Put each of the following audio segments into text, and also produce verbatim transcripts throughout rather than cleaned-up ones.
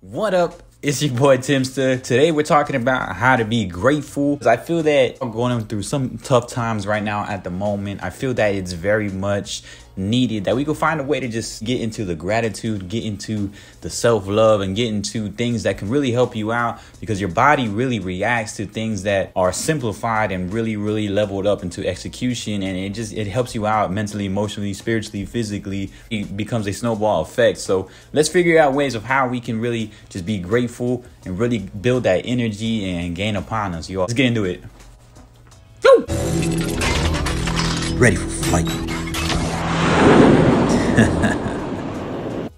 What up? It's your boy Timster. Today we're talking about how to be grateful. I feel that I'm going through some tough times right now at the moment. I feel that it's very much needed that we can find a way to just get into the gratitude, get into the self-love, and get into things that can really help you out, because your body really reacts to things that are simplified and really really leveled up into execution, and it just it helps you out mentally, emotionally, spiritually, physically. It becomes a snowball effect. So let's figure out ways of how we can really just be grateful and really build that energy and gain upon us, y'all. Let's get into it. Woo! Ready for fight.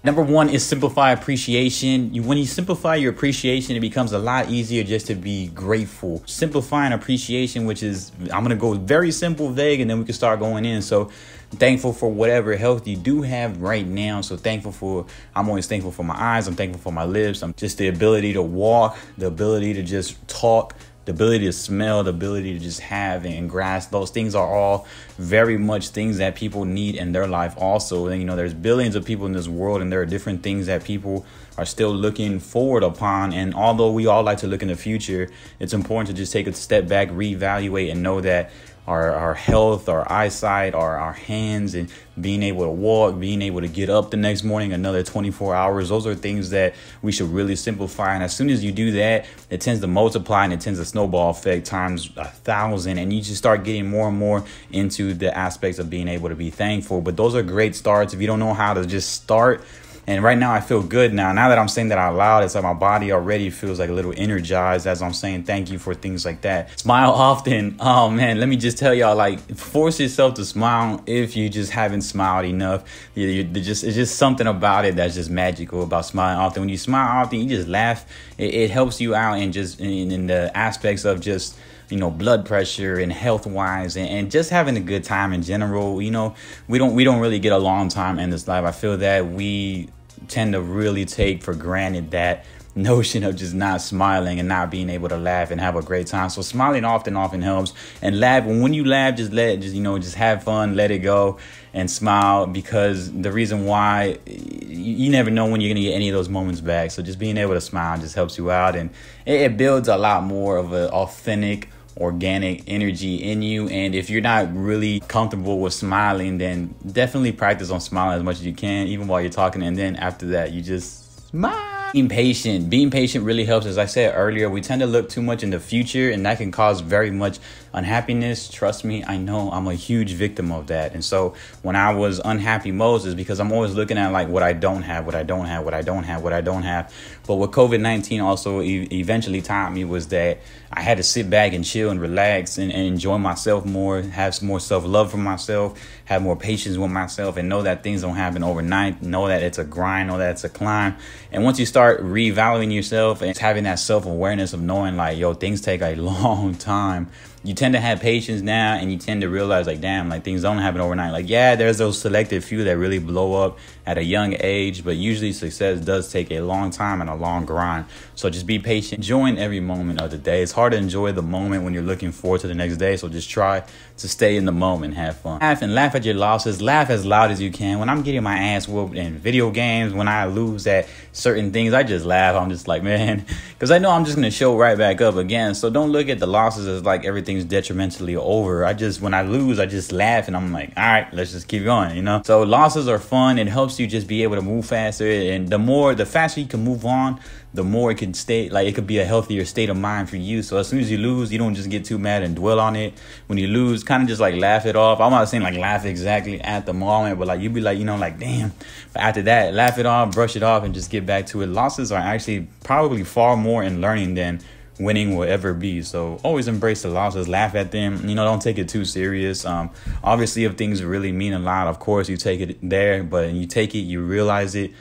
Number one is simplify appreciation. You, when you simplify your appreciation, it becomes a lot easier just to be grateful. Simplifying appreciation, which is, I'm going to go very simple, vague, and then we can start going in. So thankful for whatever health you do have right now. So thankful for, I'm always thankful for my eyes. I'm thankful for my lips. I'm just the ability to walk, the ability to just talk, the ability to smell, the ability to just have and grasp. Those things are all very much things that people need in their life also. And, you know, there's billions of people in this world, and there are different things that people are still looking forward upon. And although we all like to look in the future, it's important to just take a step back, reevaluate, and know that Our, our health, our eyesight, our, our hands, and being able to walk, being able to get up the next morning, another twenty-four hours. Those are things that we should really simplify. And as soon as you do that, it tends to multiply, and it tends to snowball effect times a thousand. And you just start getting more and more into the aspects of being able to be thankful. But those are great starts. If you don't know how to just start, and right now I feel good now. Now that I'm saying that out loud, it's like my body already feels like a little energized as I'm saying thank you for things like that. Smile often. Oh, man, let me just tell y'all, like, force yourself to smile if you just haven't smiled enough. You, you, just, it's just something about it that's just magical about smiling often. When you smile often, you just laugh. It, it helps you out in just in, in the aspects of just, you know, blood pressure and health wise, and, and just having a good time in general. You know, we don't we don't really get a long time in this life. I feel that we tend to really take for granted that notion of just not smiling and not being able to laugh and have a great time. So smiling often often helps, and laugh. And when you laugh, just let just you know just have fun, let it go, and smile, because the reason why, you never know when you're gonna get any of those moments back. So just being able to smile just helps you out, and it, it builds a lot more of an authentic, organic energy in you. And if you're not really comfortable with smiling, then definitely practice on smiling as much as you can, even while you're talking, and then after that you just smile. Being patient. Being patient really helps. As I said earlier, we tend to look too much in the future, and that can cause very much unhappiness. Trust me, I know I'm a huge victim of that. And so when I was unhappy most, is because I'm always looking at like what I don't have, what I don't have, what I don't have, what I don't have. But what COVID nineteen also e- eventually taught me was that I had to sit back and chill and relax and, and enjoy myself more, have some more self-love for myself, have more patience with myself, and know that things don't happen overnight. Know that it's a grind, know that it's a climb. And once you start Start revaluing yourself and having that self-awareness of knowing like, yo, things take a long time. You tend to have patience now, and you tend to realize like, damn, like things don't happen overnight. Like, yeah, there's those selected few that really blow up at a young age, but usually success does take a long time and a long grind. So just be patient, enjoying every moment of the day. It's hard to enjoy the moment when you're looking forward to the next day. So just try to stay in the moment, have fun, laugh and laugh at your losses, laugh as loud as you can. When I'm getting my ass whooped in video games, when I lose at certain things, I just laugh. I'm just like, man, because I know I'm just going to show right back up again. So don't look at the losses as like everything's detrimentally over. I just, when I lose, I just laugh, and I'm like, all right, let's just keep going, you know? So losses are fun. It helps you just be able to move faster. And the more, the faster you can move on, the more it can stay, like it could be a healthier state of mind for you. So as soon as you lose, you don't just get too mad and dwell on it. When you lose, kind of just like laugh it off. I'm not saying like laugh exactly at the moment, but like you'd be like, you know, like, damn. But after that, laugh it off, brush it off, and just get back to it. Losses are actually probably far more in learning than winning will ever be. So always embrace the losses, laugh at them, you know, don't take it too serious. Um obviously, if things really mean a lot, of course you take it there, but you take it, you realize it,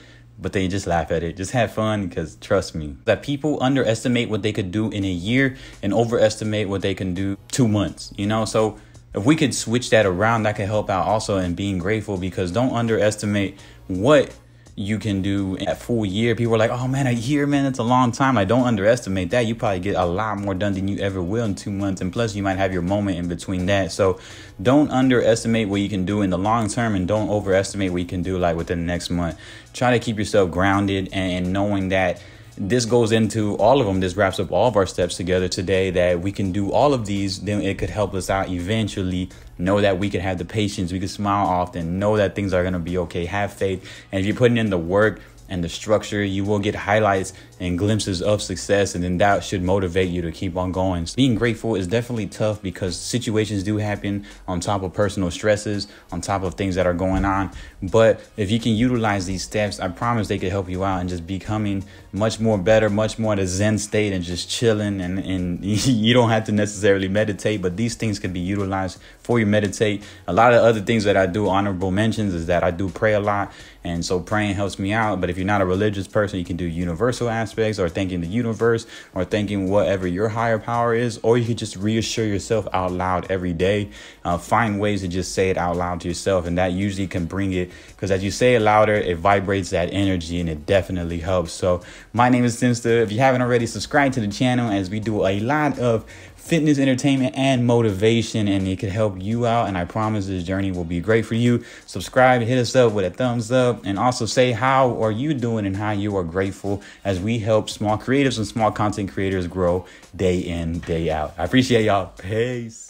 but then you just laugh at it, just have fun, because trust me, that people underestimate what they could do in a year and overestimate what they can do two months, you know? So if we could switch that around, that could help out also in being grateful, because don't underestimate what you can do a full year. People are like, oh man, a year, man, that's a long time. I don't underestimate that. You probably get a lot more done than you ever will in two months. And plus you might have your moment in between that. So don't underestimate what you can do in the long term, and don't overestimate what you can do like within the next month. Try to keep yourself grounded and knowing that this goes into all of them. This wraps up all of our steps together today, that we can do all of these. Then it could help us out eventually. Know that we can have the patience. We can smile often. Know that things are going to be okay. Have faith. And if you're putting in the work and the structure, you will get highlights and glimpses of success, and then that should motivate you to keep on going. So being grateful is definitely tough because situations do happen on top of personal stresses, on top of things that are going on. But if you can utilize these steps, I promise they could help you out and just becoming much more better, much more in a zen state and just chilling. And, and you don't have to necessarily meditate, but these things can be utilized for you meditate. A lot of other things that I do, honorable mentions, is that I do pray a lot. And so praying helps me out. But if you're not a religious person, you can do universal aspects or thanking the universe or thanking whatever your higher power is. Or you can just reassure yourself out loud every day. Uh, find ways to just say it out loud to yourself. And that usually can bring it, because as you say it louder, it vibrates that energy and it definitely helps. So my name is Simster. If you haven't already, subscribe to the channel, as we do a lot of fitness, entertainment, and motivation, and it could help you out. And I promise this journey will be great for you. Subscribe, hit us up with a thumbs up, and also say how are you doing and how you are grateful, as we help small creatives and small content creators grow day in, day out. I appreciate y'all. Peace.